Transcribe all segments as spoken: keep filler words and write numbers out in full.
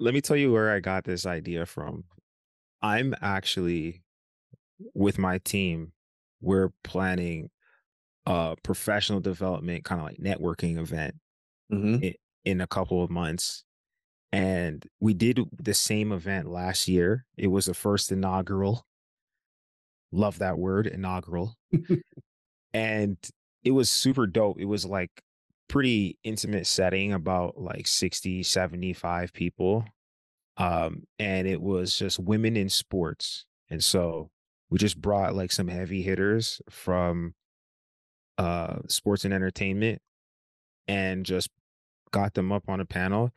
Let me tell you where I got this idea from. I'm actually, with my team, we're planning a professional development, kind of like networking event mm-hmm. in, in a couple of months. And we did the same event last year. It was the first inaugural. Love that word, inaugural. And it was super dope. It was like pretty intimate setting, about like sixty, seventy-five people. Um, and it was just women in sports. And so we just brought like some heavy hitters from uh, sports and entertainment and just got them up on a panel.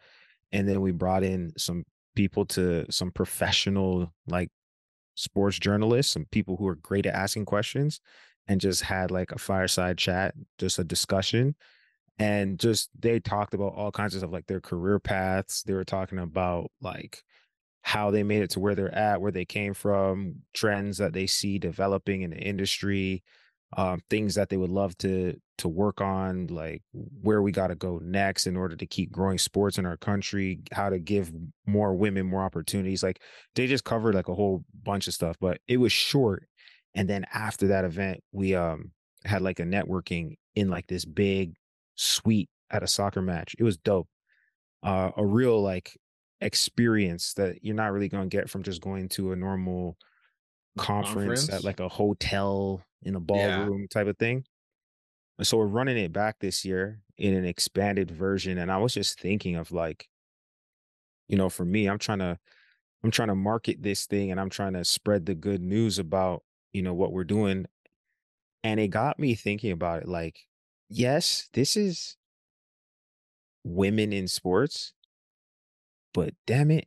And then we brought in some people to some professional like sports journalists, some people who are great at asking questions, and just had like a fireside chat, just a discussion. And just they talked about all kinds of stuff, like their career paths. They were talking about like how they made it to where they're at, where they came from, trends that they see developing in the industry, um, things that they would love to to work on, like where we got to go next in order to keep growing sports in our country, how to give more women more opportunities. Like they just covered like a whole bunch of stuff, but it was short. And then after that event, we um had like a networking in like this big suite at a soccer match. It was dope. Uh, a real like experience that you're not really going to get from just going to a normal conference, conference? at like a hotel in a ballroom yeah. type of thing. And so we're running it back this year in an expanded version. And I was just thinking of like, you know, for me, I'm trying to, I'm trying to market this thing and I'm trying to spread the good news about, you know, what we're doing. And it got me thinking about it. Like, yes, this is women in sports, but damn it,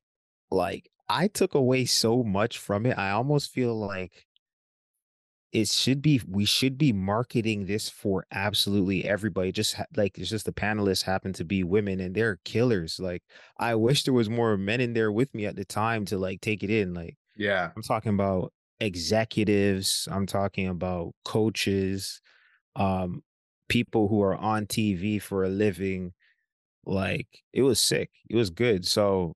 like I took away so much from it. I almost feel like it should be, we should be marketing this for absolutely everybody. Just ha- like, it's just the panelists happen to be women and they're killers. Like I wish there was more men in there with me at the time to like take it in. Like, yeah, I'm talking about executives, I'm talking about coaches, um, people who are on T V for a living. Like it was sick. It was good. So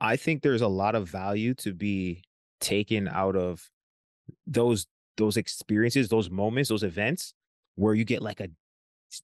I think there's a lot of value to be taken out of those, those experiences, those moments, those events where you get like a,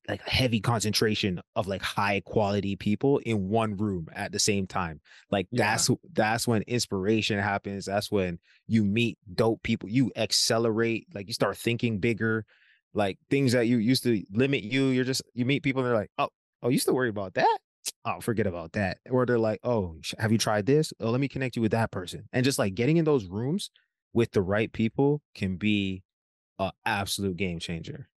like a heavy concentration of like high quality people in one room at the same time. Like yeah. that's, that's when inspiration happens. That's when you meet dope people, you accelerate, like you start thinking bigger, like things that you used to limit you. You're just, you meet people and they're like, oh, oh, you used to worry about that? Oh, forget about that. Or they're like, oh, have you tried this? Oh, let me connect you with that person. And just like getting in those rooms with the right people can be an absolute game changer.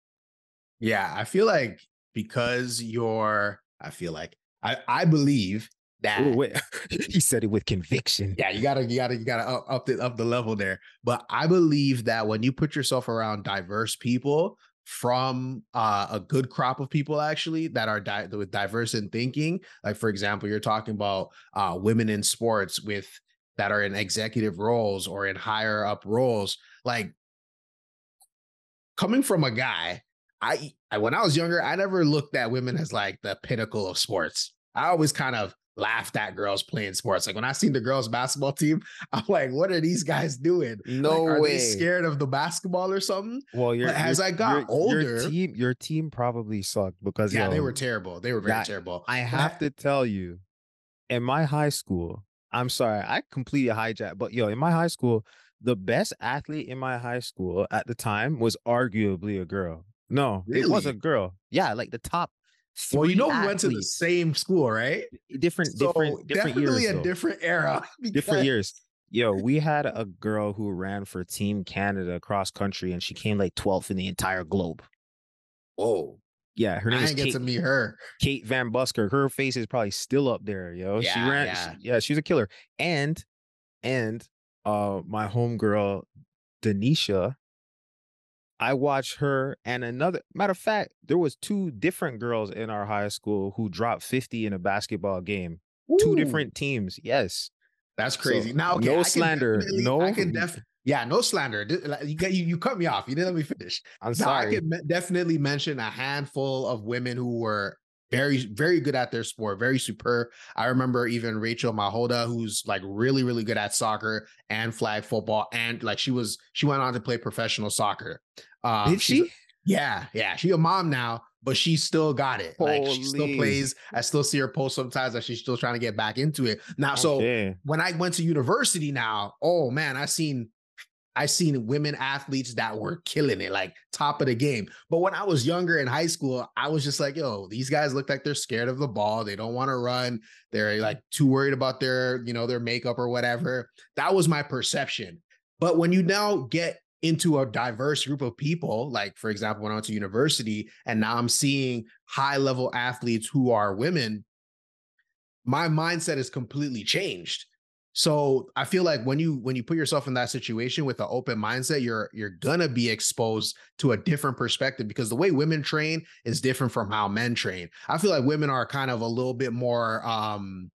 Yeah, I feel like because you're, I feel like, I, I believe that. Ooh, wait. He said it with conviction. Yeah, you gotta, you gotta, you gotta up, up the, up the level there. But I believe that when you put yourself around diverse people, from uh, a good crop of people actually that are di- diverse in thinking, like for example, you're talking about uh, women in sports with that are in executive roles or in higher up roles. Like coming from a guy, I, I when I was younger, I never looked at women as like the pinnacle of sports. I always kind of laughed at girls playing sports. Like when I seen the girls basketball team, I'm like, what are these guys doing? No like, are way. They scared of the basketball or something? Well, you're, as you're, I got you're, older, your team, your team probably sucked because yeah, yo, they were terrible. They were very that, terrible. I have but, to tell you, in my high school, I'm sorry, I completely hijacked, but yo, in my high school, the best athlete in my high school at the time was arguably a girl. No, really? It was a girl. Yeah, like the top. Well, you know, athletes. We went to the same school, right? Different, so different, different definitely years, a though. different era. Because... Different years. Yo, we had a girl who ran for Team Canada cross country, and she came like twelfth in the entire globe. Whoa. Yeah, her name I is didn't Kate, get to meet her. Kate Van Buskirk. Her face is probably still up there, yo. Yeah, she ran. Yeah. She, yeah, she's a killer. And, and, uh, my homegirl, Denisha. I watched her and another, matter of fact, there was two different girls in our high school who dropped fifty in a basketball game. Ooh. Two different teams. Yes. That's crazy. So, now, okay, no I slander. No. I can def- yeah, no slander. You, you cut me off. You didn't let me finish. I'm now, sorry. I can me- definitely mention a handful of women who were very, very good at their sport, very superb. I remember even Rachel Mahoda, who's like really, really good at soccer and flag football. And like, she was, she went on to play professional soccer. Um, Did she? Yeah. Yeah. She's a mom now, but she still got it. Holy. Like, she still plays. I still see her post sometimes that she's still trying to get back into it now. So okay. When I went to university now, oh man, I seen, I seen women athletes that were killing it, like top of the game. But when I was younger in high school, I was just like, yo, these guys look like they're scared of the ball. They don't want to run. They're like too worried about their, you know, their makeup or whatever. That was my perception. But when you now get into a diverse group of people, like, for example, when I went to university and now I'm seeing high level athletes who are women, my mindset is completely changed. So I feel like when you when you put yourself in that situation with an open mindset, you're you're going to be exposed to a different perspective, because the way women train is different from how men train. I feel like women are kind of a little bit more, um,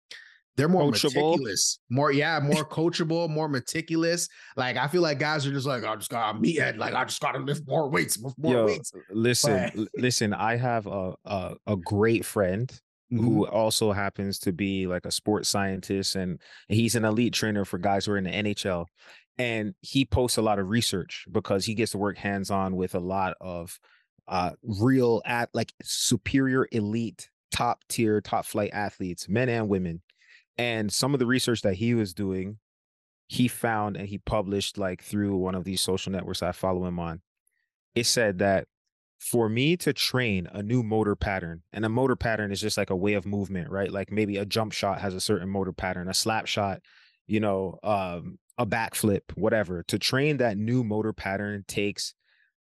they're more coachable. meticulous, more, yeah, more coachable, more meticulous. Like, I feel like guys are just like, I just got a meathead. Like, I just got to lift more weights, lift more Yo, weights. Listen, but- listen, I have a a, a great friend who also happens to be like a sports scientist, and he's an elite trainer for guys who are in the N H L. And he posts a lot of research because he gets to work hands-on with a lot of uh, real at like superior elite, top tier, top flight athletes, men and women. And some of the research that he was doing, he found and he published like through one of these social networks I follow him on. It said that for me to train a new motor pattern, and a motor pattern is just like a way of movement, right? Like maybe a jump shot has a certain motor pattern, a slap shot, you know, um, a backflip, whatever. To train that new motor pattern takes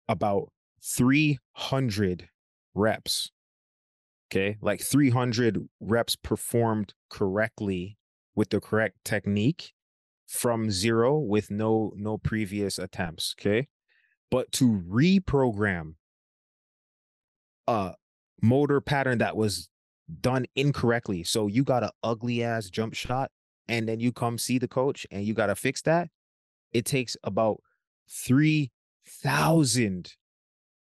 about three hundred reps, okay? Like three hundred reps performed correctly with the correct technique from zero with no, no previous attempts, okay? But to reprogram a motor pattern that was done incorrectly. So you got an ugly ass jump shot and then you come see the coach and you got to fix that. It takes about three thousand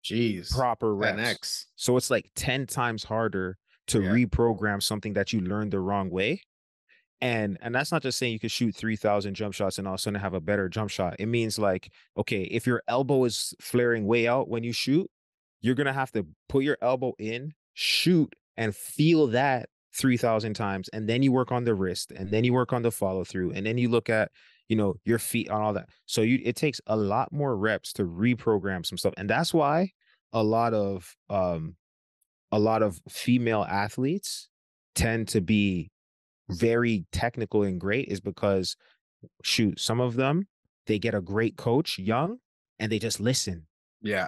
Jeez, proper reps. ten X. So it's like ten times harder to yeah. reprogram something that you learned the wrong way. And and that's not just saying you could shoot three thousand jump shots and all of a sudden have a better jump shot. It means like, okay, if your elbow is flaring way out when you shoot, you're going to have to put your elbow in, shoot, and feel that three thousand times. And then you work on the wrist, and then you work on the follow through. And then you look at, you know, your feet on all that. So you, it takes a lot more reps to reprogram some stuff. And that's why a lot of, um, a lot of female athletes tend to be very technical and great, is because shoot, some of them, they get a great coach young and they just listen. Yeah.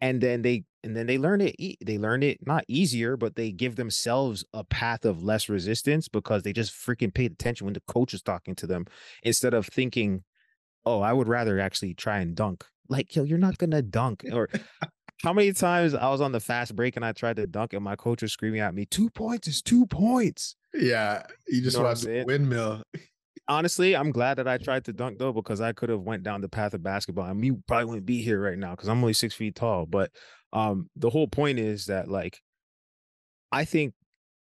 And then they and then they learn it. They learn it not easier, but they give themselves a path of less resistance because they just freaking paid attention when the coach is talking to them, instead of thinking, "Oh, I would rather actually try and dunk." Like, yo, you're not gonna dunk. Or how many times I was on the fast break and I tried to dunk and my coach was screaming at me, "Two points is two points." Yeah, you just you know want to windmill. Honestly, I'm glad that I tried to dunk, though, because I could have went down the path of basketball. I mean, you probably wouldn't be here right now because I'm only six feet tall. But um, the whole point is that, like, I think,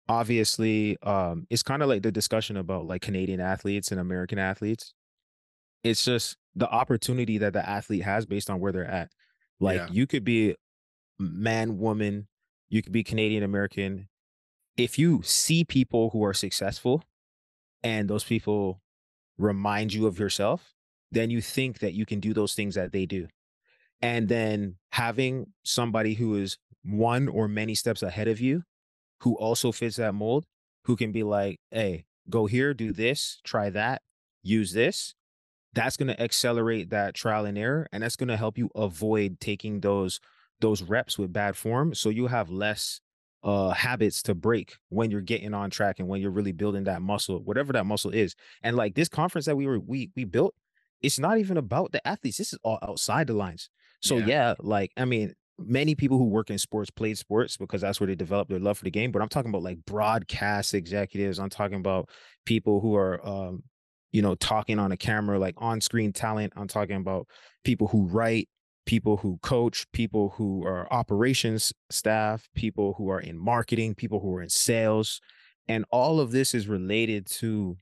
obviously, um, it's kind of like the discussion about, like, Canadian athletes and American athletes. It's just the opportunity that the athlete has based on where they're at. Like, yeah. you could be man, woman. You could be Canadian, American. If you see people who are successful and those people remind you of yourself, then you think that you can do those things that they do. And then having somebody who is one or many steps ahead of you, who also fits that mold, who can be like, hey, go here, do this, try that, use this. That's going to accelerate that trial and error. And that's going to help you avoid taking those, those reps with bad form. So you have less Uh, habits to break when you're getting on track and when you're really building that muscle, whatever that muscle is. And like this conference that we were, we, we built, it's not even about the athletes. This is all outside the lines. So yeah. yeah, like, I mean, many people who work in sports played sports because that's where they develop their love for the game. But I'm talking about like broadcast executives. I'm talking about people who are, um, you know, talking on a camera, like on-screen talent. I'm talking about people who write, people who coach, people who are operations staff, people who are in marketing, people who are in sales. And all of this is related to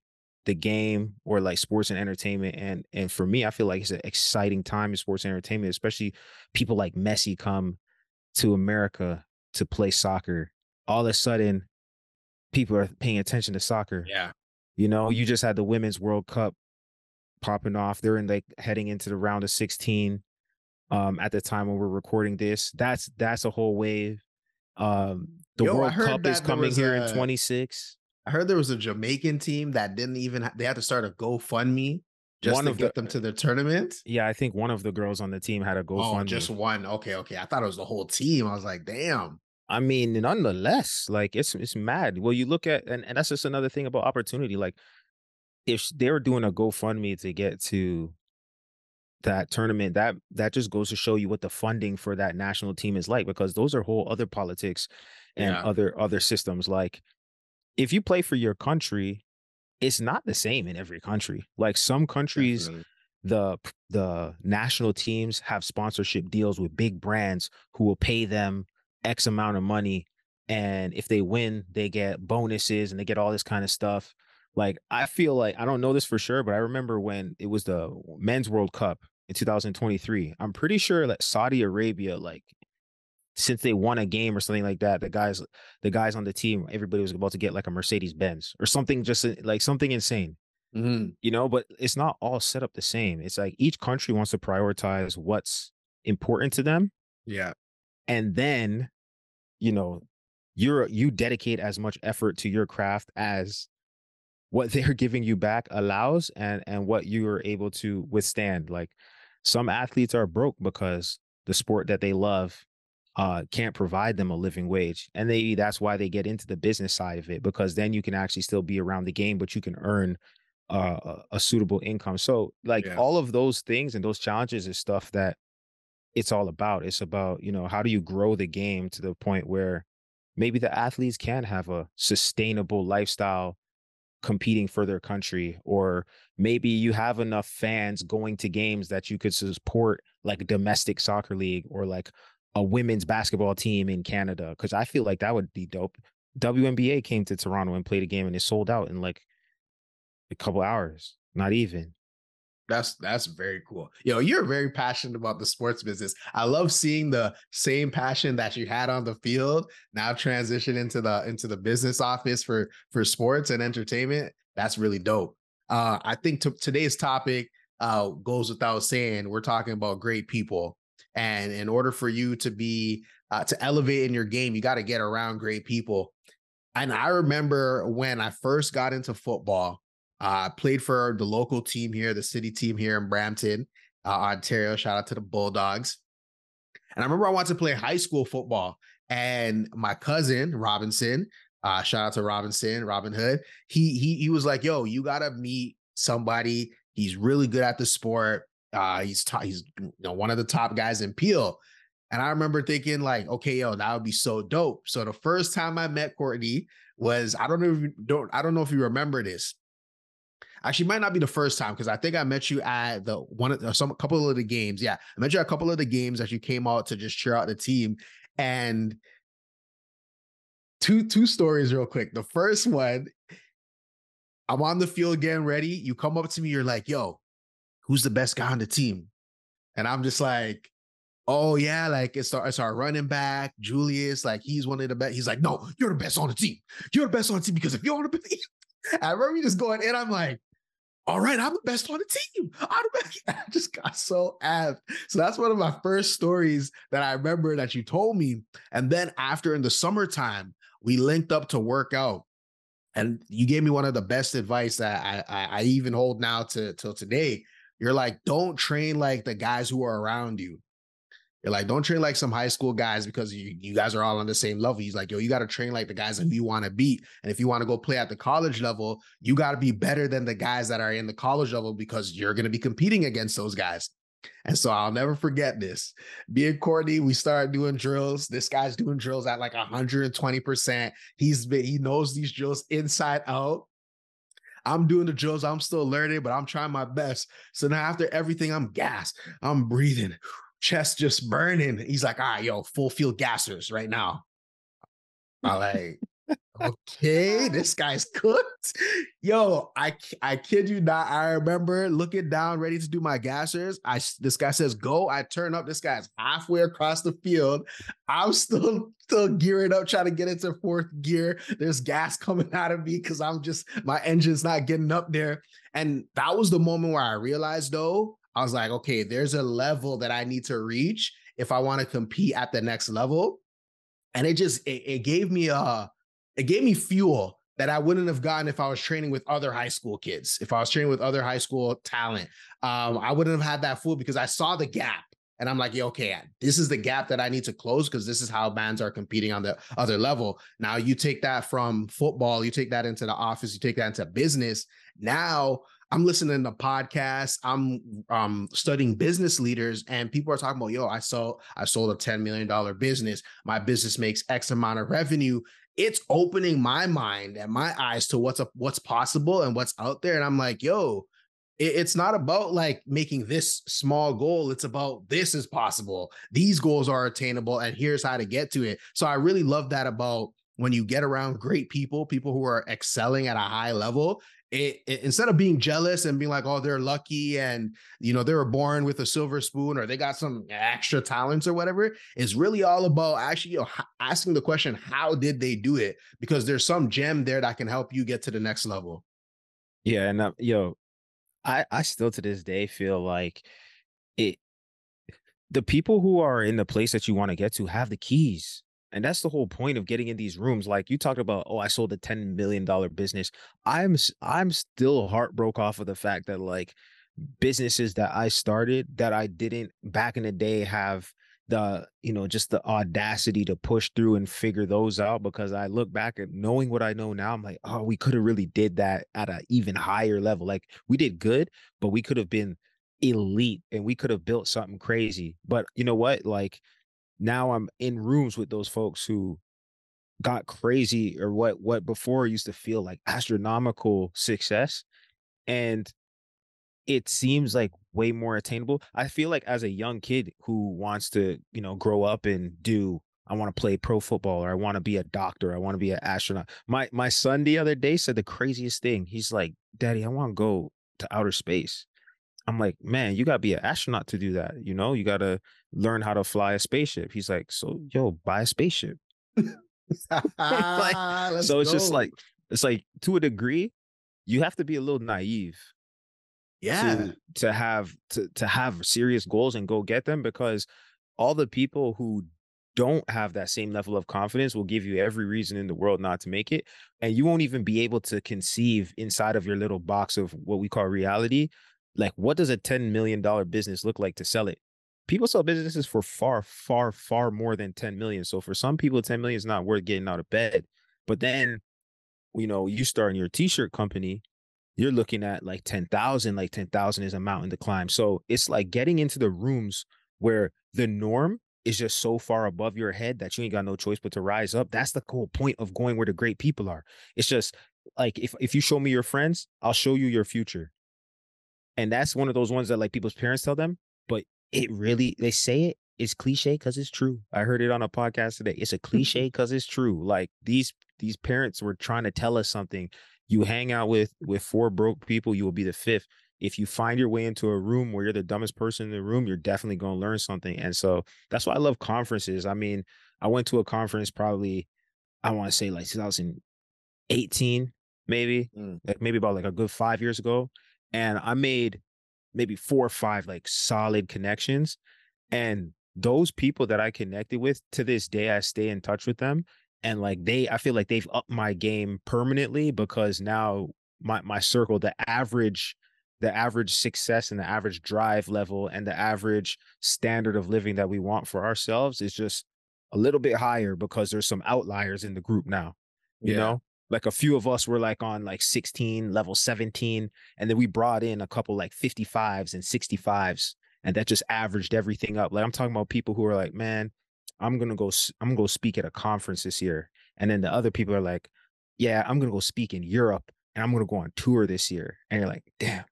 the game or like sports and entertainment. And, and for me, I feel like it's an exciting time in sports and entertainment, especially people like Messi come to America to play soccer. All of a sudden, people are paying attention to soccer. Yeah. You know, you just had the Women's World Cup popping off. They're in like heading into the round of sixteen um, at the time when we're recording this. That's that's a whole wave. Um, the Yo, World Cup is coming here a, in twenty-six. I heard there was a Jamaican team that didn't even, they had to start a GoFundMe just one to of get the, them to their tournament. Yeah, I think one of the girls on the team had a GoFundMe. Oh, just one. Okay, okay. I thought it was the whole team. I was like, damn. I mean, nonetheless, like it's it's mad. Well, you look at, and, and that's just another thing about opportunity. Like if they were doing a GoFundMe to get to that tournament, that that just goes to show you what the funding for that national team is like, because those are whole other politics and yeah. other other systems. Like if you play for your country, it's not the same in every country. Like some countries, mm-hmm. the the national teams have sponsorship deals with big brands who will pay them X amount of money, and if they win they get bonuses and they get all this kind of stuff. Like I feel like, I don't know this for sure, but I remember when it was the Men's World Cup in two thousand twenty-three, I'm pretty sure that Saudi Arabia, like since they won a game or something like that, the guys the guys on the team, everybody was about to get like a Mercedes Benz or something, just like something insane. Mm-hmm. You know, but it's not all set up the same. It's like each country wants to prioritize what's important to them. Yeah. And then, you know, you're, you dedicate as much effort to your craft as what they're giving you back allows and, and what you are able to withstand. Like some athletes are broke because the sport that they love uh, can't provide them a living wage. And they, that's why they get into the business side of it, because then you can actually still be around the game, but you can earn uh, a suitable income. So like yeah. all of those things and those challenges is stuff that it's all about. It's about, you know, how do you grow the game to the point where maybe the athletes can have a sustainable lifestyle competing for their country, or maybe you have enough fans going to games that you could support like a domestic soccer league or like a women's basketball team in Canada, because I feel like that would be dope. W N B A came to Toronto and played a game and it sold out in like a couple hours, not even. That's that's very cool. Yo, you're very passionate about the sports business. I love seeing the same passion that you had on the field now transition into the into the business office for for sports and entertainment. That's really dope. Uh, I think t- today's topic uh, goes without saying. We're talking about great people, and in order for you to be uh, to elevate in your game, you got to get around great people. And I remember when I first got into football. I uh, played for the local team here, the city team here in Brampton, uh, Ontario. Shout out to the Bulldogs. And I remember I wanted to play high school football. And my cousin, Robinson, uh, shout out to Robinson, Robin Hood, he, he, he was like, yo, you got to meet somebody. He's really good at the sport. Uh, he's t- he's you know, one of the top guys in Peel. And I remember thinking like, okay, yo, that would be so dope. So the first time I met Courtney was, I don't know if you don't, I don't know if you remember this. Actually, might not be the first time, because I think I met you at the one of some a couple of the games. Yeah, I met you at a couple of the games that you came out to just cheer out the team. And two two stories real quick. The first one, I'm on the field getting ready. You come up to me, you're like, "Yo, who's the best guy on the team?" And I'm just like, "Oh yeah, like it's our, it's our running back, Julius. Like he's one of the best." He's like, "No, you're the best on the team. You're the best on the team because if you're on the team." I remember you just going in. I'm like, all right, I'm the best on the team. I'm the best. I just got so amped. So that's one of my first stories that I remember that you told me. And then after in the summertime, we linked up to work out. And you gave me one of the best advice that I, I, I even hold now to till today. You're like, don't train like the guys who are around you. You're like, don't train like some high school guys because you, you guys are all on the same level. He's like, yo, you got to train like the guys that you want to beat. And if you want to go play at the college level, you got to be better than the guys that are in the college level because you're going to be competing against those guys. And so I'll never forget this. Me and Courtney, we started doing drills. This guy's doing drills at like one hundred twenty percent. He's been, he knows these drills inside out. I'm doing the drills. I'm still learning, but I'm trying my best. So now after everything, I'm gassed. I'm breathing. chest just burning. He's like, all right, yo, full field gassers right now. I'm like, okay, this guy's cooked. Yo, I, I kid you not. I remember looking down, ready to do my gassers. I, this guy says, go. I turn up. This guy's halfway across the field. I'm still, still gearing up, trying to get into fourth gear. There's gas coming out of me because I'm just, my engine's not getting up there. And that was the moment where I realized, though, I was like, okay, there's a level that I need to reach if I want to compete at the next level. And it just, it, it gave me a, it gave me fuel that I wouldn't have gotten if I was training with other high school kids, if I was training with other high school talent. Um, I wouldn't have had that fuel because I saw the gap and I'm like, yeah, okay, this is the gap that I need to close because this is how bands are competing on the other level. Now you take that from football, you take that into the office, you take that into business. Now I'm listening to podcasts. I'm um, studying business leaders, and people are talking about, yo, I sold, I sold a ten million dollars business. My business makes X amount of revenue. It's opening my mind and my eyes to what's up, what's possible and what's out there. And I'm like, yo, it, it's not about like making this small goal. It's about this is possible. These goals are attainable and here's how to get to it. So I really love that about when you get around great people, people who are excelling at a high level. It, it, instead of being jealous and being like, oh, they're lucky and, you know, they were born with a silver spoon or they got some extra talents or whatever, it's really all about actually, you know, asking the question, how did they do it? Because there's some gem there that can help you get to the next level. Yeah. And, uh, yo, I, I still to this day feel like it. The people who are in the place that you want to get to have the keys. And that's the whole point of getting in these rooms. Like you talked about, oh, I sold a ten million dollars business. I'm I'm still heartbroken off of the fact that like businesses that I started that I didn't back in the day have the, you know, just the audacity to push through and figure those out. Because I look back at knowing what I know now, I'm like, oh, we could have really did that at an even higher level. Like we did good, but we could have been elite and we could have built something crazy. But you know what? Like, now I'm in rooms with those folks who got crazy or what what before used to feel like astronomical success. And it seems like way more attainable. I feel like as a young kid who wants to, you know, grow up and do, I want to play pro football or I want to be a doctor. I want to be an astronaut. My, my son the other day said the craziest thing. He's like, Daddy, I want to go to outer space. I'm like, man, you got to be an astronaut to do that. You know, you got to learn how to fly a spaceship. He's like, so, yo, buy a spaceship. like, so it's go. just like, it's like to a degree, you have to be a little naive. Yeah. To, to have to, to have serious goals and go get them, because all the people who don't have that same level of confidence will give you every reason in the world not to make it. And you won't even be able to conceive inside of your little box of what we call reality. Like, what does a ten million dollars business look like to sell it? People sell businesses for far, far, far more than ten million. So for some people, ten million is not worth getting out of bed. But then, you know, you start in your t-shirt company, you're looking at like ten thousand, like ten thousand is a mountain to climb. So it's like getting into the rooms where the norm is just so far above your head that you ain't got no choice but to rise up. That's the whole point of going where the great people are. It's just like, if, if you show me your friends, I'll show you your future. And that's one of those ones that like people's parents tell them, but it really, they say it, it's cliche because it's true. I heard it on a podcast today. It's a cliche because it's true. Like these, these parents were trying to tell us something. You hang out with, with four broke people, you will be the fifth. If you find your way into a room where you're the dumbest person in the room, you're definitely going to learn something. And so that's why I love conferences. I mean, I went to a conference probably, I want to say like two thousand eighteen, maybe, mm. like maybe about like a good five years ago. And I made maybe four or five like solid connections. And those people that I connected with to this day, I stay in touch with them. And like they, I feel like they've upped my game permanently, because now my, my circle, the average, the average success and the average drive level and the average standard of living that we want for ourselves is just a little bit higher because there's some outliers in the group now, you yeah. know? Like a few of us were like on like sixteen, level seventeen. And then we brought in a couple like fifty-fives and sixty-fives. And that just averaged everything up. Like I'm talking about people who are like, man, I'm going to go, I'm going to go speak at a conference this year. And then the other people are like, yeah, I'm going to go speak in Europe and I'm going to go on tour this year. And you're like, damn,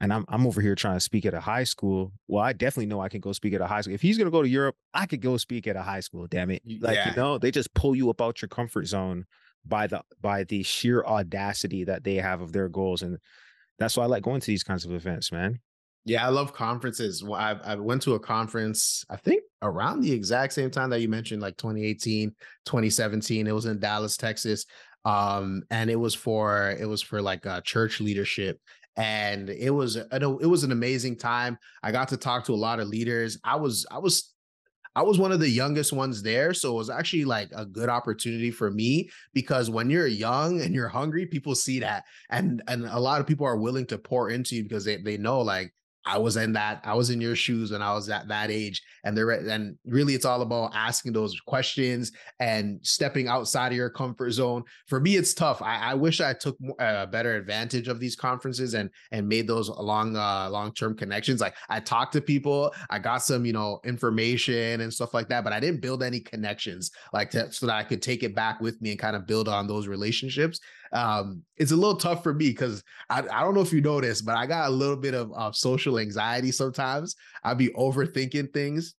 And I'm, I'm over here trying to speak at a high school. Well, I definitely know I can go speak at a high school. If he's going to go to Europe, I could go speak at a high school. Damn it. Like, yeah. you know, they just pull you about your comfort zone by the, by the sheer audacity that they have of their goals. And that's why I like going to these kinds of events, man. Yeah, I love conferences. Well, I, I went to a conference, I think around the exact same time that you mentioned, like twenty eighteen, twenty seventeen. It was in Dallas, Texas. Um, and it was for, it was for like uh, church leadership. And it was, it was an amazing time. I got to talk to a lot of leaders. I was, I was, I was one of the youngest ones there. So it was actually like a good opportunity for me, because when you're young and you're hungry, people see that. And, and a lot of people are willing to pour into you because they, they know, like, I was in that, I was in your shoes when I was at that age. And they're, and really it's all about asking those questions and stepping outside of your comfort zone. For me, it's tough. I, I wish I took more, uh, better advantage of these conferences and, and made those long, uh, long-term connections. Like, I talked to people, I got some, you know, information and stuff like that, but I didn't build any connections like that so that I could take it back with me and kind of build on those relationships. Um, it's a little tough for me because I, I don't know if you know this, but I got a little bit of uh, social anxiety sometimes. I'd be overthinking things,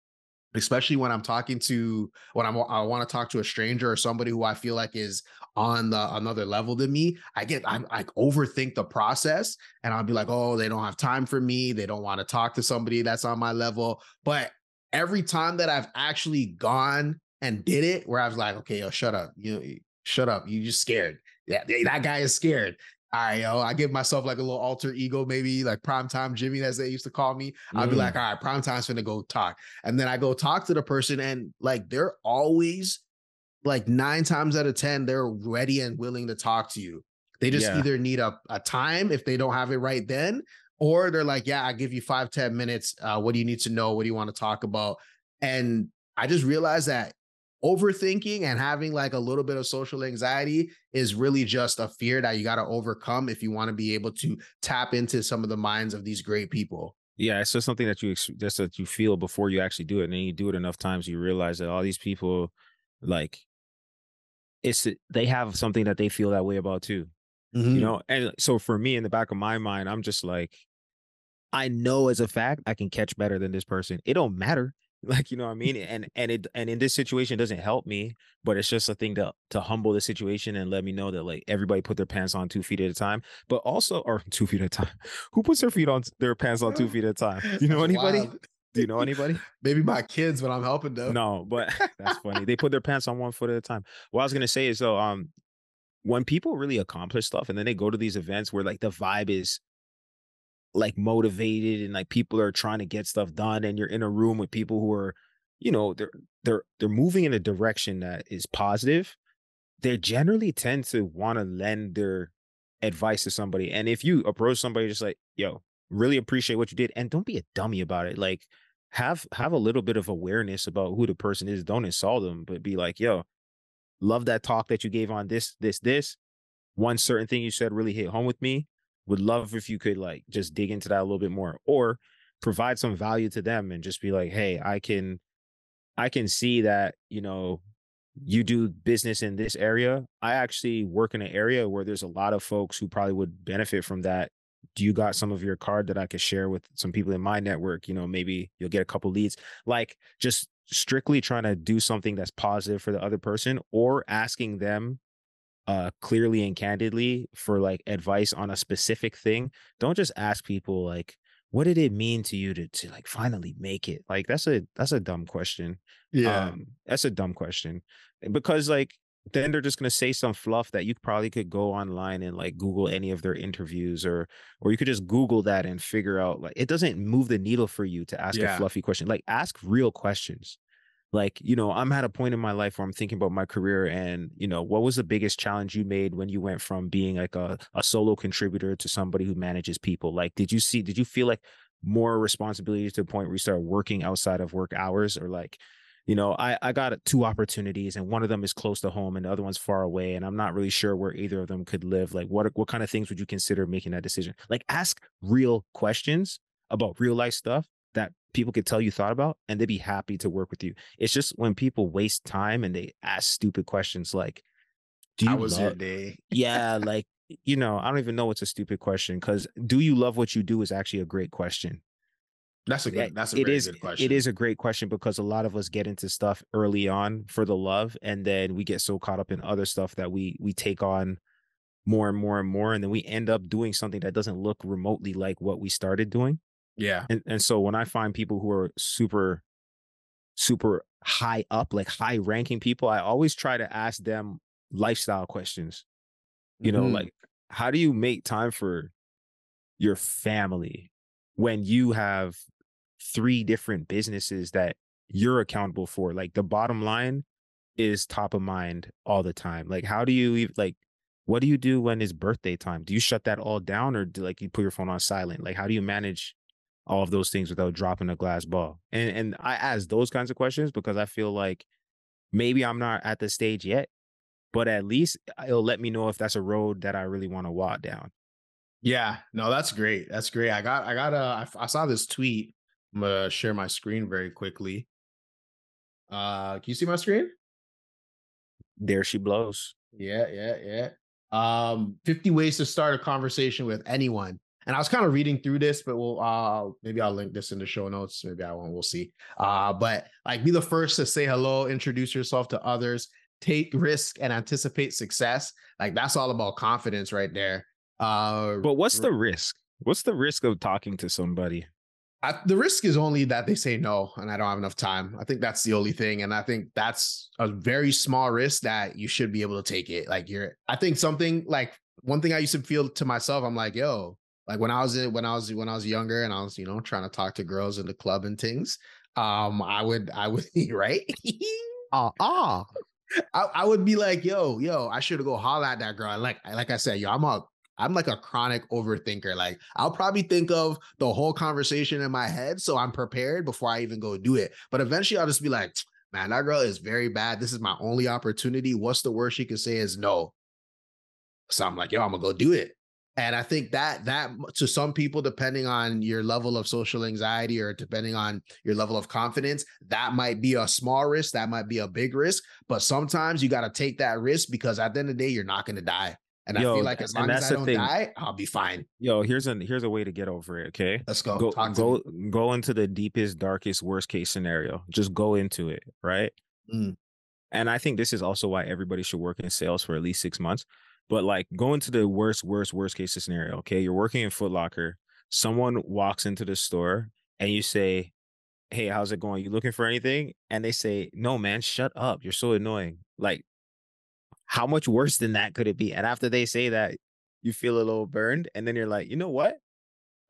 especially when I'm talking to, when I'm, I want to talk to a stranger or somebody who I feel like is on the another level than me. I get, I like overthink the process and I'll be like, oh, they don't have time for me. They don't want to talk to somebody that's on my level. But every time that I've actually gone and did it where I was like, okay, yo, shut up, you shut up. You just scared. Yeah, that guy is scared. All right, yo, I give myself like a little alter ego, maybe like Primetime Jimmy, as they used to call me. Mm. I'll be like, all right, Primetime's finna go talk. And then I go talk to the person, and like, they're always like nine times out of ten, they're ready and willing to talk to you. They just yeah. either need a, a time if they don't have it right then, or they're like, yeah, I give you five, ten minutes. Uh, what do you need to know? What do you want to talk about? And I just realized that overthinking and having like a little bit of social anxiety is really just a fear that you got to overcome if you want to be able to tap into some of the minds of these great people. Yeah, it's just something that you just that you feel before you actually do it, and then you do it enough times, you realize that all these people, like, it's they have something that they feel that way about too, mm-hmm. you know. And so for me, in the back of my mind, I'm just like, I know as a fact I can catch better than this person. It don't matter. Like, you know what I mean? And, and it, and in this situation it doesn't help me, but it's just a thing to, to humble the situation and let me know that like everybody put their pants on two feet at a time, but also, or two feet at a time, who puts their feet on their pants on two feet at a time? You know, that's anybody? Wild. Do you know anybody? Maybe my kids when I'm helping them. No, but that's funny. They put their pants on one foot at a time. What I was going to say is though, um, when people really accomplish stuff and then they go to these events where like the vibe is like motivated and like people are trying to get stuff done, and you're in a room with people who are, you know, they're they're they're moving in a direction that is positive, they generally tend to want to lend their advice to somebody. And if you approach somebody just like, yo, really appreciate what you did, and don't be a dummy about it, like have have a little bit of awareness about who the person is, don't insult them, but be like, yo, love that talk that you gave on this this this one certain thing you said really hit home with me. Would love if you could like just dig into that a little bit more, or provide some value to them and just be like, hey, I can, I can see that, you know, you do business in this area. I actually work in an area where there's a lot of folks who probably would benefit from that. Do you got some of your card that I could share with some people in my network? You know, maybe you'll get a couple leads, like just strictly trying to do something that's positive for the other person, or asking them Uh, clearly and candidly for like advice on a specific thing. Don't just ask people like, what did it mean to you to, to like finally make it? Like, that's a, that's a dumb question. Yeah. Um, that's a dumb question, because like, then they're just going to say some fluff that you probably could go online and like Google any of their interviews, or, or you could just Google that and figure out, like, it doesn't move the needle for you to ask yeah. a fluffy question. Like, ask real questions. Like, you know, I'm at a point in my life where I'm thinking about my career, and, you know, what was the biggest challenge you made when you went from being like a, a solo contributor to somebody who manages people? Like, did you see, did you feel like more responsibility to the point where you start working outside of work hours? Or like, you know, I, I got two opportunities, and one of them is close to home and the other one's far away, and I'm not really sure where either of them could live. Like, what, what kind of things would you consider making that decision? Like, ask real questions about real life stuff that people could tell you thought about, and they'd be happy to work with you. It's just when people waste time and they ask stupid questions like, do you how was love- your day? Yeah. Like, you know, I don't even know, it's a stupid question, because do you love what you do is actually a great question. That's a great, that's a very good question. It is a great question, because a lot of us get into stuff early on for the love, and then we get so caught up in other stuff that we we take on more and more and more, and then we end up doing something that doesn't look remotely like what we started doing. Yeah. And, and so when I find people who are super, super high up, like high ranking people, I always try to ask them lifestyle questions. You know, mm-hmm. like, how do you make time for your family when you have three different businesses that you're accountable for? Like, the bottom line is top of mind all the time. Like, how do you, like, what do you do when it's birthday time? Do you shut that all down, or do like you put your phone on silent? Like, how do you manage all of those things without dropping a glass ball? And and I ask those kinds of questions because I feel like maybe I'm not at the stage yet, but at least it'll let me know if that's a road that I really want to walk down. Yeah, no, that's great. That's great. I got, I got, uh, I, I saw this tweet. I'm going to share my screen very quickly. Uh, can you see my screen? There she blows. Yeah, yeah, yeah. Um, fifty ways to start a conversation with anyone. And I was kind of reading through this, but we'll, uh, maybe I'll link this in the show notes. Maybe I won't, we'll see. Uh, but like, be the first to say hello, introduce yourself to others, take risk, and anticipate success. Like, that's all about confidence right there. Uh, but what's the risk? What's the risk of talking to somebody? I, the risk is only that they say no, and I don't have enough time. I think that's the only thing. And I think that's a very small risk that you should be able to take it. Like, you're, I think something like one thing I used to feel to myself, I'm like, yo, like when I was in, when I was, when I was younger and I was, you know, trying to talk to girls in the club and things, um, I would, I would, right. uh, uh, I, I would be like, yo, yo, I should go holler at that girl. And like, like I said, yo, I'm a, I'm like a chronic overthinker. Like, I'll probably think of the whole conversation in my head, so I'm prepared before I even go do it. But eventually I'll just be like, man, that girl is very bad. This is my only opportunity. What's the worst she can say is no. So I'm like, yo, I'm gonna go do it. And I think that that to some people, depending on your level of social anxiety or depending on your level of confidence, that might be a small risk. That might be a big risk. But sometimes you got to take that risk, because at the end of the day, you're not going to die. And yo, I feel like as long as I don't thing. die, I'll be fine. Yo, here's a here's a way to get over it. Okay, let's go. Go Talk go, go into the deepest, darkest, worst case scenario. Just go into it, right? Mm. And I think this is also why everybody should work in sales for at least six months. But like, go into the worst, worst, worst case scenario. Okay, you're working in Foot Locker. Someone walks into the store and you say, "Hey, how's it going? You looking for anything?" And they say, "No, man, shut up. You're so annoying." Like, how much worse than that could it be? And after they say that, you feel a little burned. And then you're like, you know what?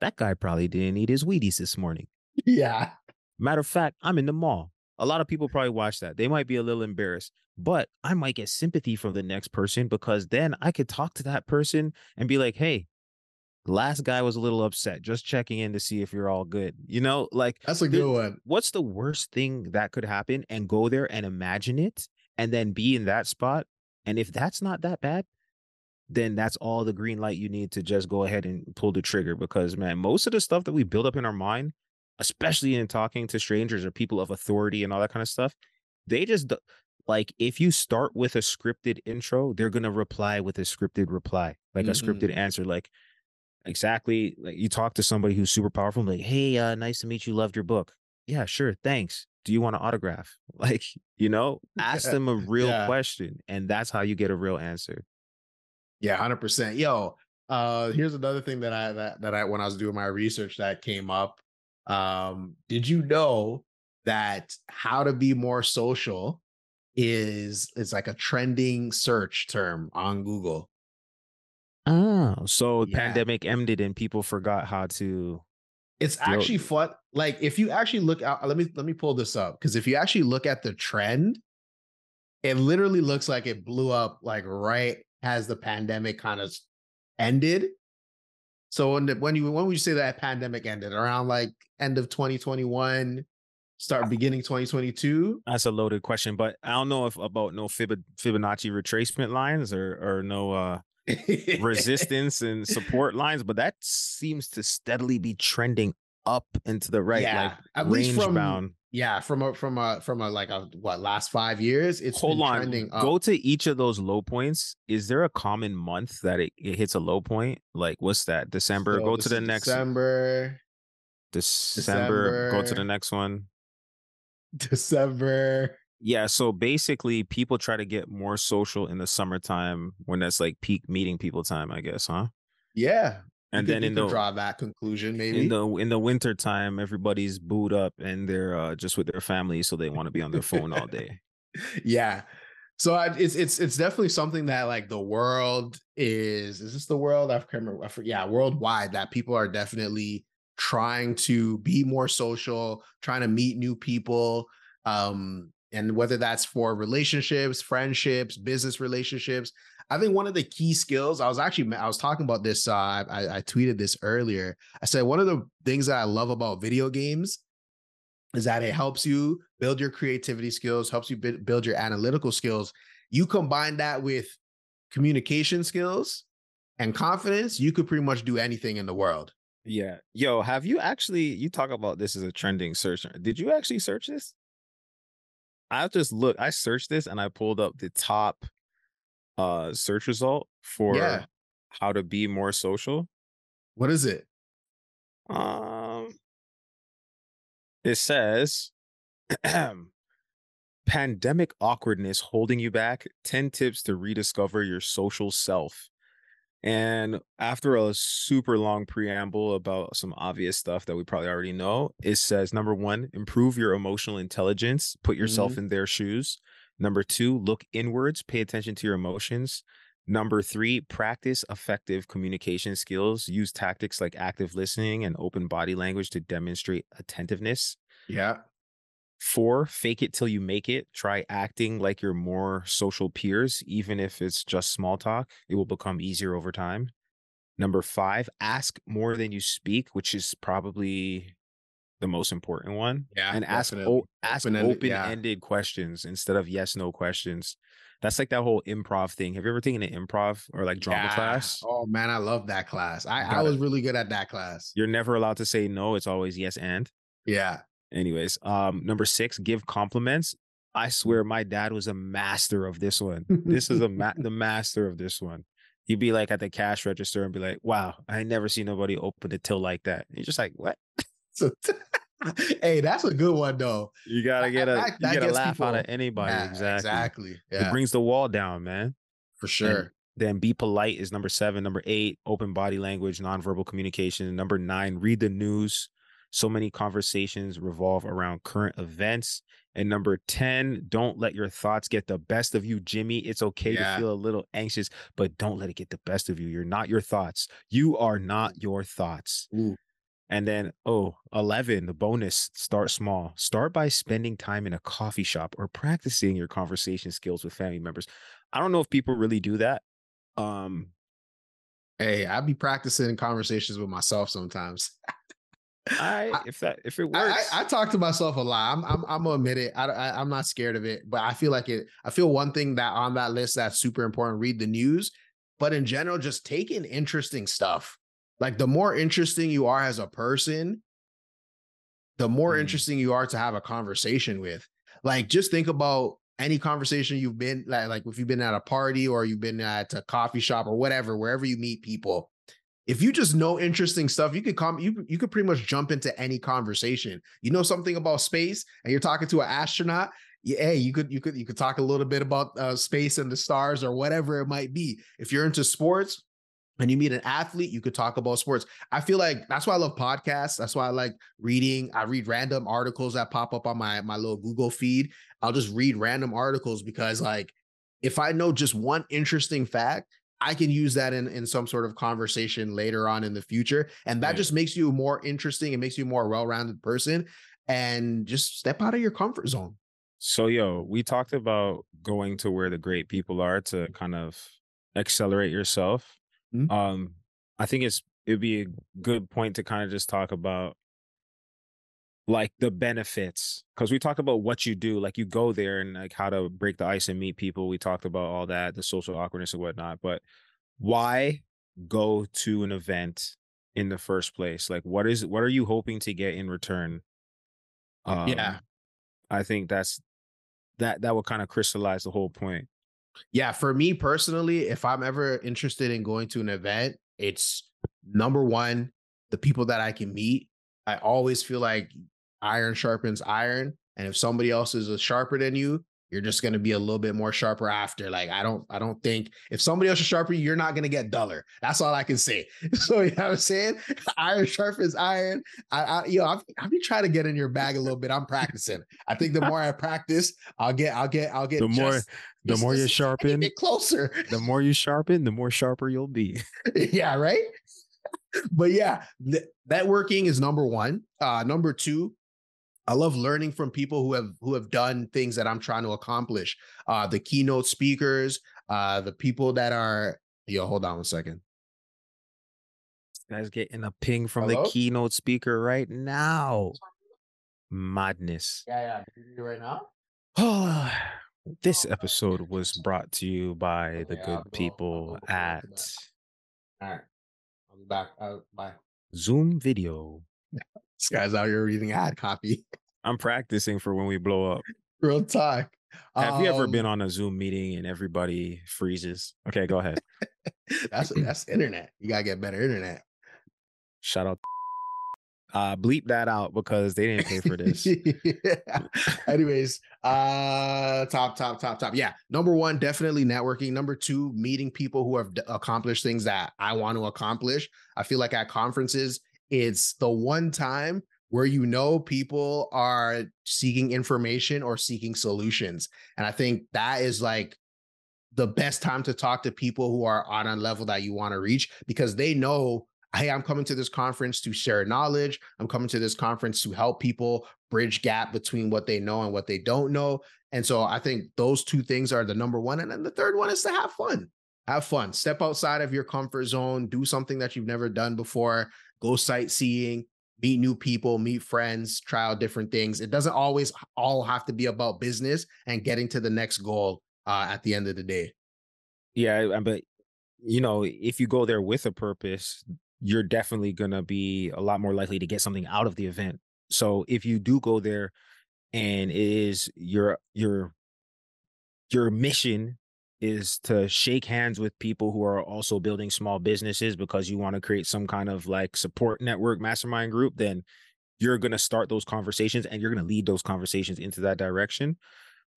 That guy probably didn't eat his Wheaties this morning. Yeah. Matter of fact, I'm in the mall. A lot of people probably watch that. They might be a little embarrassed, but I might get sympathy from the next person, because then I could talk to that person and be like, hey, last guy was a little upset. Just checking in to see if you're all good. You know, like, that's a good the, one. What's the worst thing that could happen? And go there and imagine it and then be in that spot. And if that's not that bad, then that's all the green light you need to just go ahead and pull the trigger. Because, man, most of the stuff that we build up in our mind, especially in talking to strangers or people of authority and all that kind of stuff, they just like, if you start with a scripted intro, they're going to reply with a scripted reply, like mm-hmm. a scripted answer. Like, exactly. Like, you talk to somebody who's super powerful, like, hey, uh, nice to meet you. Loved your book. Yeah, sure. Thanks. Do you want an autograph? Like, you know, ask yeah. them a real yeah. question, and that's how you get a real answer. Yeah, one hundred percent. Yo, uh, here's another thing that I that, that I when I was doing my research that came up. Um, did you know that how to be more social is is like a trending search term on Google? Oh, so yeah. Pandemic ended and people forgot how to. It's actually fun. Like, if you actually look out, let me let me pull this up, because if you actually look at the trend, it literally looks like it blew up like right as the pandemic kind of ended. So when the, when you when we say that pandemic ended, around like end of twenty twenty-one, start beginning twenty twenty-two. That's a loaded question, but I don't know if about no Fib- Fibonacci retracement lines or or no. Uh... resistance and support lines, but that seems to steadily be trending up into the right, yeah, like at least range from bound. Yeah, from a from a from a like a what last five years, it's hold been trending on. Up. Go to each of those low points. Is there a common month that it, it hits a low point? Like what's that? December. So go to the next December. December. December. Go to the next one. December. Yeah, so basically people try to get more social in the summertime when that's like peak meeting people time, I guess, huh? Yeah. And then in the draw that conclusion, maybe in the in the winter time, everybody's booed up and they're uh, just with their family, so they want to be on their phone all day. Yeah, so I, it's it's it's definitely something that like the world is. Is this the world? I can't remember. I forget, yeah, worldwide, that people are definitely trying to be more social, trying to meet new people, um, and whether that's for relationships, friendships, business relationships. I think one of the key skills, I was actually, I was talking about this, uh, I, I tweeted this earlier. I said, one of the things that I love about video games is that it helps you build your creativity skills, helps you build your analytical skills. You combine that with communication skills and confidence, you could pretty much do anything in the world. Yeah. Yo, have you actually, you talk about this as a trending search. Did you actually search this? I've just looked, I searched this and I pulled up the top Uh, search result for yeah. how to be more social. What is it? Um, it says pandemic awkwardness holding you back. ten tips to rediscover your social self. And after a super long preamble about some obvious stuff that we probably already know, it says number one, improve your emotional intelligence. Put yourself mm-hmm. in their shoes. Number two, look inwards, pay attention to your emotions. Number three, practice effective communication skills. Use tactics like active listening and open body language to demonstrate attentiveness. Yeah. Four, fake it till you make it. Try acting like your more social peers, even if it's just small talk. It will become easier over time. Number five, ask more than you speak, which is probably the most important one. Yeah. And ask o- ask open-ended, open-ended yeah. questions instead of yes, no questions. That's like that whole improv thing. Have you ever taken an improv or like drama yeah. class? Oh man, I love that class. I, I was it. really good at that class. You're never allowed to say no. It's always yes and. Yeah. Anyways, um, number six, give compliments. I swear my dad was a master of this one. This is a ma- the master of this one. You'd be like at the cash register and be like, wow, I never see nobody open a till like that. And you're just like, what? Hey, that's a good one though. You gotta get a that, you that get a laugh people, out of anybody. Yeah, exactly. Exactly. Yeah. It brings the wall down, man. For sure. And then be polite is number seven. Number eight, open body language, nonverbal communication. Number nine, read the news. So many conversations revolve around current events. And number ten, don't let your thoughts get the best of you, Jimmy. It's okay yeah. to feel a little anxious, but don't let it get the best of you. You're not your thoughts. You are not your thoughts. Ooh. And then, oh, eleven, the bonus, start small. Start by spending time in a coffee shop or practicing your conversation skills with family members. I don't know if people really do that. Um, hey, I'd be practicing conversations with myself sometimes. I, I if that if it works. I, I, I talk to myself a lot. I'm I'm I'm gonna admit it. I, I I'm not scared of it, but I feel like it. I feel one thing that on that list that's super important: read the news. But in general, just take in interesting stuff. Like the more interesting you are as a person, the more mm. interesting you are to have a conversation with. Like just think about any conversation you've been like, like if you've been at a party or you've been at a coffee shop or whatever, wherever you meet people. If you just know interesting stuff, you could come you you could pretty much jump into any conversation. You know something about space and you're talking to an astronaut. Yeah, hey, you could you could you could talk a little bit about uh, space and the stars or whatever it might be. If you're into sports and you meet an athlete, you could talk about sports. I feel like that's why I love podcasts. That's why I like reading. I read random articles that pop up on my, my little Google feed. I'll just read random articles because like, if I know just one interesting fact, I can use that in, in some sort of conversation later on in the future. And that right. just makes you more interesting. It makes you a more well-rounded person and just step out of your comfort zone. So, yo, we talked about going to where the great people are to kind of accelerate yourself. Mm-hmm. Um, I think it's it'd be a good point to kind of just talk about like the benefits, because we talked about what you do, like you go there and like how to break the ice and meet people. We talked about all that, the social awkwardness and whatnot. But why go to an event in the first place? Like, what is what are you hoping to get in return? Um, yeah, I think that's that that would kind of crystallize the whole point. Yeah, for me personally, if I'm ever interested in going to an event, it's number one, the people that I can meet. I always feel like iron sharpens iron. And if somebody else is sharper than you, you're just going to be a little bit more sharper after. Like, I don't, I don't think if somebody else is sharper, you're not going to get duller. That's all I can say. So, you know what I'm saying? Iron sharpens iron. I, I you know, I've, I've been trying to get in your bag a little bit. I'm practicing. I think the more I practice, I'll get, I'll get, I'll get the just, more, the just, more you sharpen, get closer. The more you sharpen, the more sharper you'll be. Yeah. Right. But yeah, th- networking is number one. Uh, number two, I love learning from people who have who have done things that I'm trying to accomplish. Uh, the keynote speakers, uh, the people that are... Yo, hold on one second. Guys getting a ping from Hello? the keynote speaker right now. Madness. Yeah, yeah. Right now? Oh, this episode was brought to you by the yeah, good I'll go, people I'll go at... All right. I'll be back. Uh, bye. Zoom video. This guy's out here reading ad copy. I'm practicing for when we blow up. Real talk. Have um, you ever been on a Zoom meeting and everybody freezes? Okay, go ahead. that's that's internet. You gotta get better internet. Shout out. Uh, bleep that out because they didn't pay for this. Yeah. Anyways, uh, top, top, top, top. Yeah. Number one, definitely networking. Number two, meeting people who have d- accomplished things that I want to accomplish. I feel like at conferences, it's the one time where, you know, people are seeking information or seeking solutions. And I think that is like the best time to talk to people who are on a level that you want to reach, because they know, hey, I'm coming to this conference to share knowledge. I'm coming to this conference to help people bridge gap between what they know and what they don't know. And so I think those two things are the number one. And then the third one is to have fun. Have fun. Step outside of your comfort zone. Do something that you've never done before. Go sightseeing, meet new people, meet friends, try out different things. It doesn't always all have to be about business and getting to the next goal uh, at the end of the day. Yeah, but, you know, if you go there with a purpose, you're definitely going to be a lot more likely to get something out of the event. So if you do go there and it is your your your mission is to shake hands with people who are also building small businesses because you want to create some kind of like support network mastermind group, then you're going to start those conversations and you're going to lead those conversations into that direction.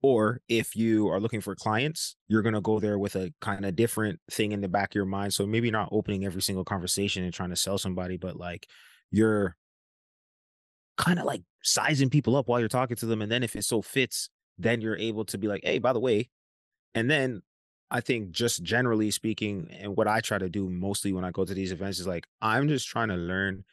Or if you are looking for clients, you're going to go there with a kind of different thing in the back of your mind. So maybe not opening every single conversation and trying to sell somebody, but like you're kind of like sizing people up while you're talking to them. And then if it so fits, then you're able to be like, hey, by the way. And then I think just generally speaking, and what I try to do mostly when I go to these events is like, I'm just trying to learn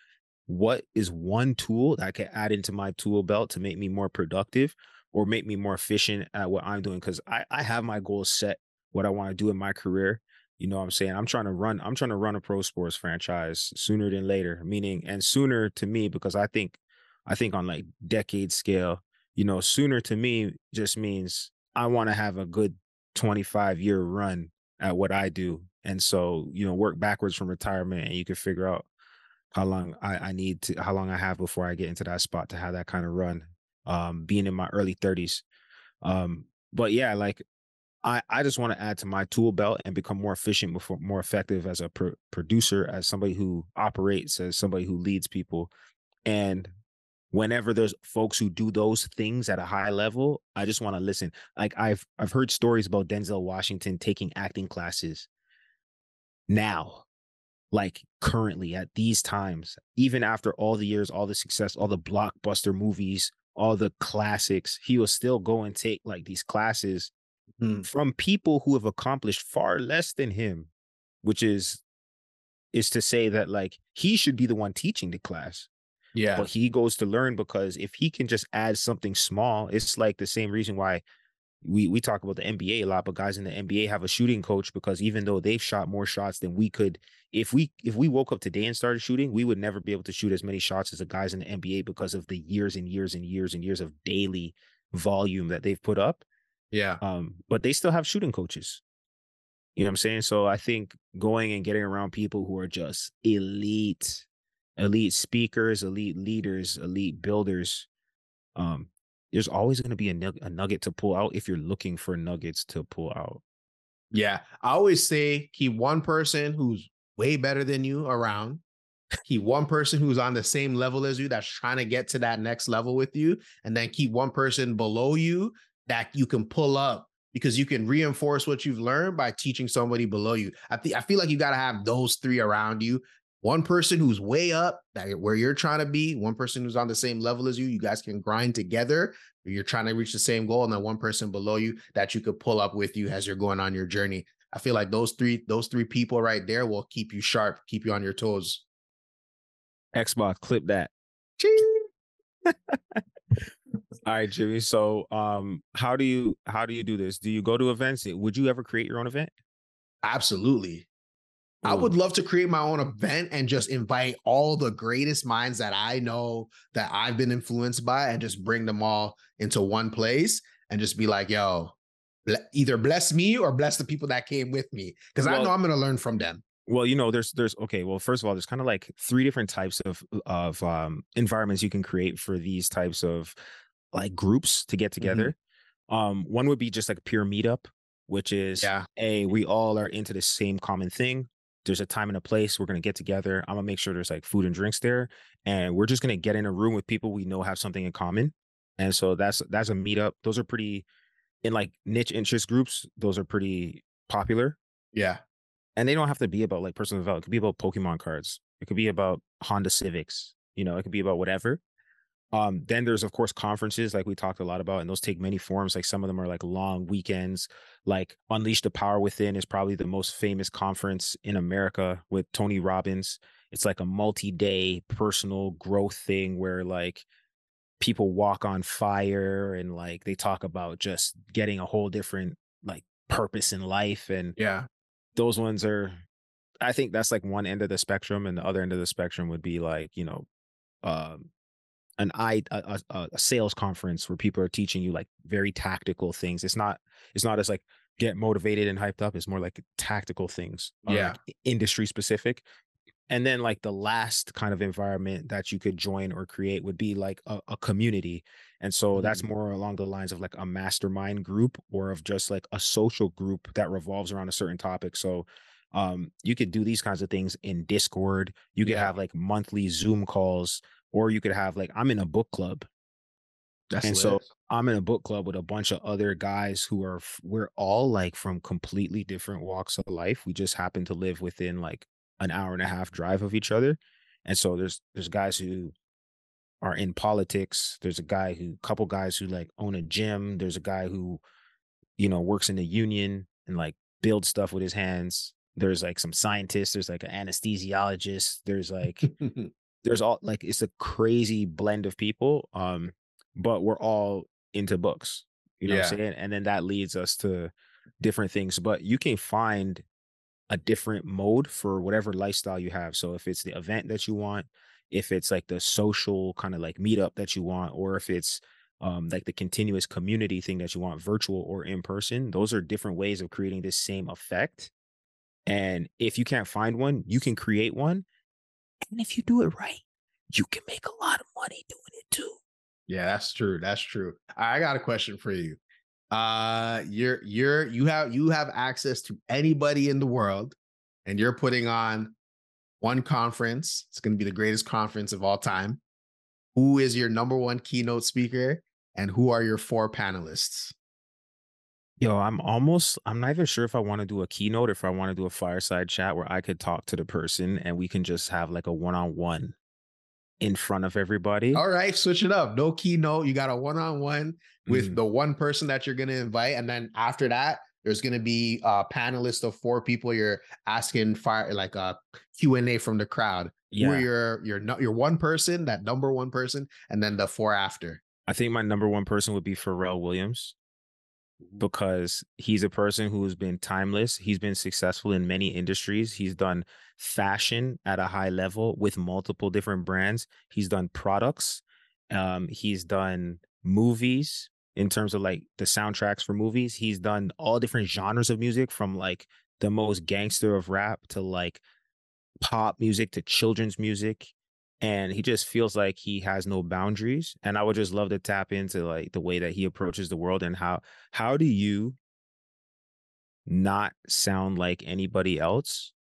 what is one tool that I can add into my tool belt to make me more productive or make me more efficient at what I'm doing. Cause I, I have my goals set, what I want to do in my career. You know what I'm saying? I'm trying to run, I'm trying to run a pro sports franchise sooner than later, meaning, and sooner to me, because I think, I think on like decade scale, you know, sooner to me just means I want to have a good twenty-five year run at what I do. And so, you know, work backwards from retirement and you can figure out how long I, I need to, how long I have before I get into that spot to have that kind of run, um, being in my early thirties. Um, but yeah, like I, I just want to add to my tool belt and become more efficient, before, more effective as a pro- producer, as somebody who operates, as somebody who leads people. And whenever there's folks who do those things at a high level, I just want to listen. Like I've I've heard stories about Denzel Washington taking acting classes now, like currently at these times, even after all the years, all the success, all the blockbuster movies, all the classics, he will still go and take like these classes mm. from people who have accomplished far less than him, which is is to say that like he should be the one teaching the class. Yeah, but he goes to learn because if he can just add something small, it's like the same reason why we, we talk about the N B A a lot, but guys in the N B A have a shooting coach because even though they've shot more shots than we could, if we if we woke up today and started shooting, we would never be able to shoot as many shots as the guys in the N B A because of the years and years and years and years of daily volume that they've put up. Yeah, um, but they still have shooting coaches. You know what I'm saying? So I think going and getting around people who are just elite. Elite speakers, elite leaders, elite builders, um, there's always going to be a, nug- a nugget to pull out if you're looking for nuggets to pull out. Yeah. I always say keep one person who's way better than you around. Keep one person who's on the same level as you that's trying to get to that next level with you. And then keep one person below you that you can pull up, because you can reinforce what you've learned by teaching somebody below you. I think I feel like you got to have those three around you. One person who's way up, that where you're trying to be, one person who's on the same level as you, you guys can grind together, you're trying to reach the same goal, and then one person below you that you could pull up with you as you're going on your journey. I feel like those three, those three people right there will keep you sharp, keep you on your toes. Xbox, clip that. All right, Jimmy. So um, how do you how do you do this? Do you go to events? Would you ever create your own event? Absolutely. I would love to create my own event and just invite all the greatest minds that I know that I've been influenced by and just bring them all into one place and just be like, yo, either bless me or bless the people that came with me, because well, I know I'm going to learn from them. Well, you know, there's there's OK, well, first of all, there's kind of like three different types of of um, environments you can create for these types of like groups to get together. Mm-hmm. Um, one would be just like pure meetup, which is, yeah. hey, we all are into the same common thing. There's a time and a place. We're going to get together. I'm going to make sure there's like food and drinks there. And we're just going to get in a room with people we know have something in common. And so that's, that's a meetup. Those are pretty, in like niche interest groups, those are pretty popular. Yeah. And they don't have to be about like personal development. It could be about Pokemon cards. It could be about Honda Civics. You know, it could be about whatever. Um, then there's, of course, conferences like we talked a lot about, and those take many forms. Like some of them are like long weekends, like Unleash the Power Within is probably the most famous conference in America with Tony Robbins. It's like a multi-day personal growth thing where like people walk on fire and like they talk about just getting a whole different like purpose in life. And yeah, those ones are, I think that's like one end of the spectrum, and the other end of the spectrum would be like, you know, um, an I a, a sales conference where people are teaching you like very tactical things. It's not it's not as like get motivated and hyped up. It's more like tactical things. Yeah, like industry specific. And then like the last kind of environment that you could join or create would be like a, a community. And so that's more along the lines of like a mastermind group or of just like a social group that revolves around a certain topic. So um, you could do these kinds of things in Discord. You could yeah. have like monthly Zoom calls. Or you could have like, I'm in a book club. That's and lit. So I'm in a book club with a bunch of other guys who are, we're all like from completely different walks of life. We just happen to live within like an hour and a half drive of each other. And so there's, there's guys who are in politics. There's a guy who, couple guys who like own a gym. There's a guy who, you know, works in the union and like builds stuff with his hands. There's like some scientists. There's like an anesthesiologist. There's like... There's all like, it's a crazy blend of people, um, but we're all into books, you know yeah. what I'm saying? And then that leads us to different things, but you can find a different mode for whatever lifestyle you have. So if it's the event that you want, if it's like the social kind of like meetup that you want, or if it's um, like the continuous community thing that you want, virtual or in person, those are different ways of creating this same effect. And if you can't find one, you can create one. And if you do it right, you can make a lot of money doing it too. Yeah, that's true. That's true. I got a question for you. Uh, you're you're you have you have access to anybody in the world, and you're putting on one conference. It's going to be the greatest conference of all time. Who is your number one keynote speaker, and who are your four panelists? Yo, I'm almost, I'm not even sure if I want to do a keynote or if I want to do a fireside chat where I could talk to the person and we can just have like a one-on-one in front of everybody. All right, switch it up. No keynote. You got a one-on-one with mm. the one person that you're going to invite. And then after that, there's going to be a panelist of four people. You're asking fire, like a Q and A from the crowd. Yeah. Who are your, your, your one person, that number one person, and then the four after? I think my number one person would be Pharrell Williams, because he's a person who's been timeless. He's been successful in many industries. He's done fashion at a high level with multiple different brands. He's done products. Um, he's done movies in terms of like the soundtracks for movies. He's done all different genres of music, from like the most gangster of rap to like pop music to children's music. And he just feels like he has no boundaries. And I would just love to tap into like the way that he approaches the world, and how, how do you not sound like anybody else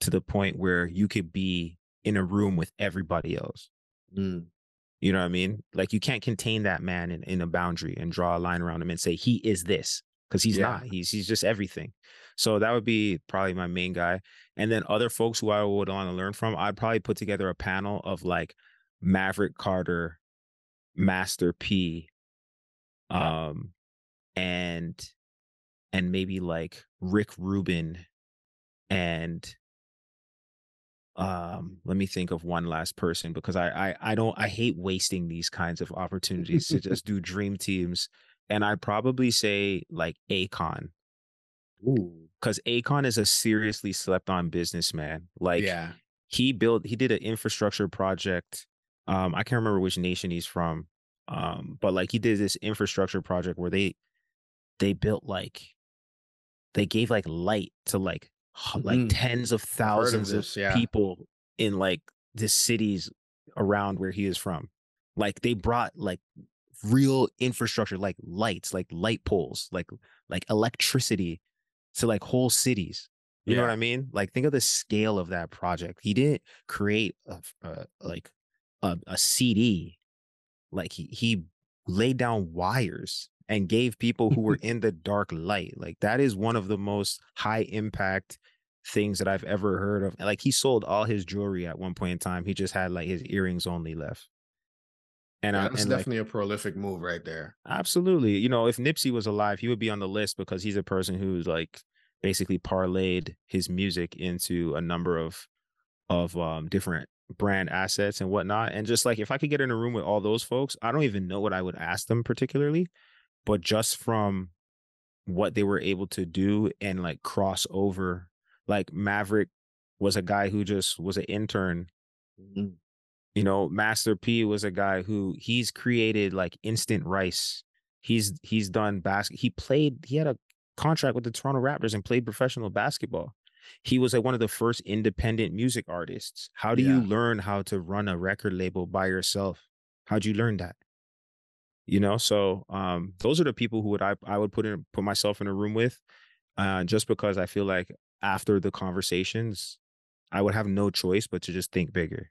to the point where you could be in a room with everybody else? Mm. You know what I mean? Like, you can't contain that man in, in a boundary and draw a line around him and say, he is this, because he's yeah. not, he's, he's just everything. So that would be probably my main guy. And then other folks who I would want to learn from, I'd probably put together a panel of like Maverick Carter, Master P, um, and, and maybe like Rick Rubin, and um, let me think of one last person, because I, I, I don't, I hate wasting these kinds of opportunities to just do dream teams. And I'd probably say like Akon. Ooh. Because Akon is a seriously slept on businessman. Like yeah. he built, he did an infrastructure project. Um, I can't remember which nation he's from. Um, but like he did this infrastructure project where they, they built like, they gave like light to like, like mm. tens of thousands of, this, of yeah. people in like the cities around where he is from. Like they brought like real infrastructure, like lights, like light poles, like, like electricity to like whole cities. You yeah. know what I mean? Like, think of the scale of that project. He didn't create a, a, like a, a C D. Like he, he laid down wires and gave people who were in the dark light. Like, that is one of the most high impact things that I've ever heard of. Like, he sold all his jewelry at one point in time. He just had like his earrings only left. And yeah, that's and definitely like, a prolific move right there. Absolutely. You know, if Nipsey was alive, he would be on the list, because he's a person who's like basically parlayed his music into a number of of um, different brand assets and whatnot. And just like, if I could get in a room with all those folks, I don't even know what I would ask them particularly, but just from what they were able to do and like cross over. Like Maverick was a guy who just was an intern. Mm-hmm. You know, Master P was a guy who he's created like instant rice. He's he's done basket. He played. He had a contract with the Toronto Raptors and played professional basketball. He was like one of the first independent music artists. How do yeah. you learn how to run a record label by yourself? How'd you learn that? You know, so um, those are the people who would I I would put in put myself in a room with, uh, just because I feel like after the conversations, I would have no choice but to just think bigger.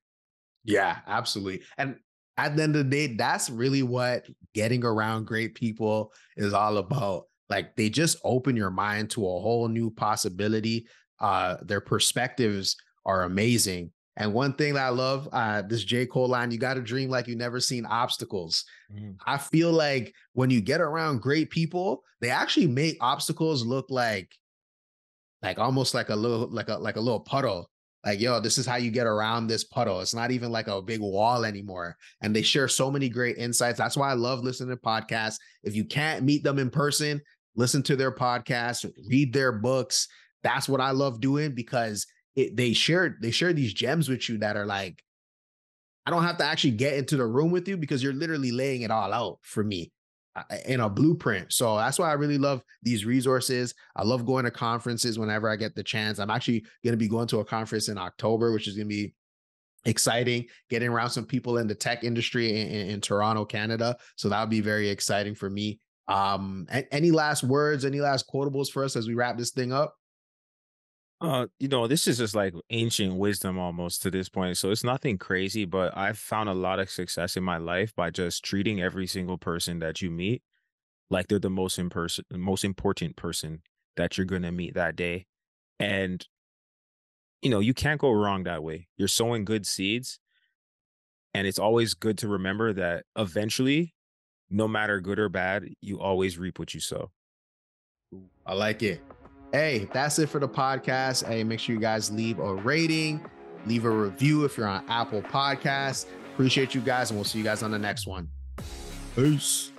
Yeah, absolutely. And at the end of the day, that's really what getting around great people is all about. Like, they just open your mind to a whole new possibility. Uh, their perspectives are amazing. And one thing that I love, uh, this J. Cole line, you got to dream like you've never seen obstacles. Mm. I feel like when you get around great people, they actually make obstacles look like, like almost like a little, like a, like a little puddle. Like, yo, this is how you get around this puddle. It's not even like a big wall anymore. And they share so many great insights. That's why I love listening to podcasts. If you can't meet them in person, listen to their podcasts, read their books. That's what I love doing, because it, they share they share these gems with you that are like, I don't have to actually get into the room with you, because you're literally laying it all out for me in a blueprint. So that's why I really love these resources. I love going to conferences whenever I get the chance. I'm actually going to be going to a conference in October, which is going to be exciting, getting around some people in the tech industry in, in, in Toronto, Canada. So that'll be very exciting for me. Um, any last words, any last quotables for us as we wrap this thing up? Uh, you know, this is just like ancient wisdom almost to this point. So it's nothing crazy, but I've found a lot of success in my life by just treating every single person that you meet like they're the most in person, most important person that you're going to meet that day. And, you know, you can't go wrong that way. You're sowing good seeds. And it's always good to remember that eventually, no matter good or bad, you always reap what you sow. I like it. Hey, that's it for the podcast. Hey, make sure you guys leave a rating, leave a review if you're on Apple Podcasts. Appreciate you guys, and we'll see you guys on the next one. Peace.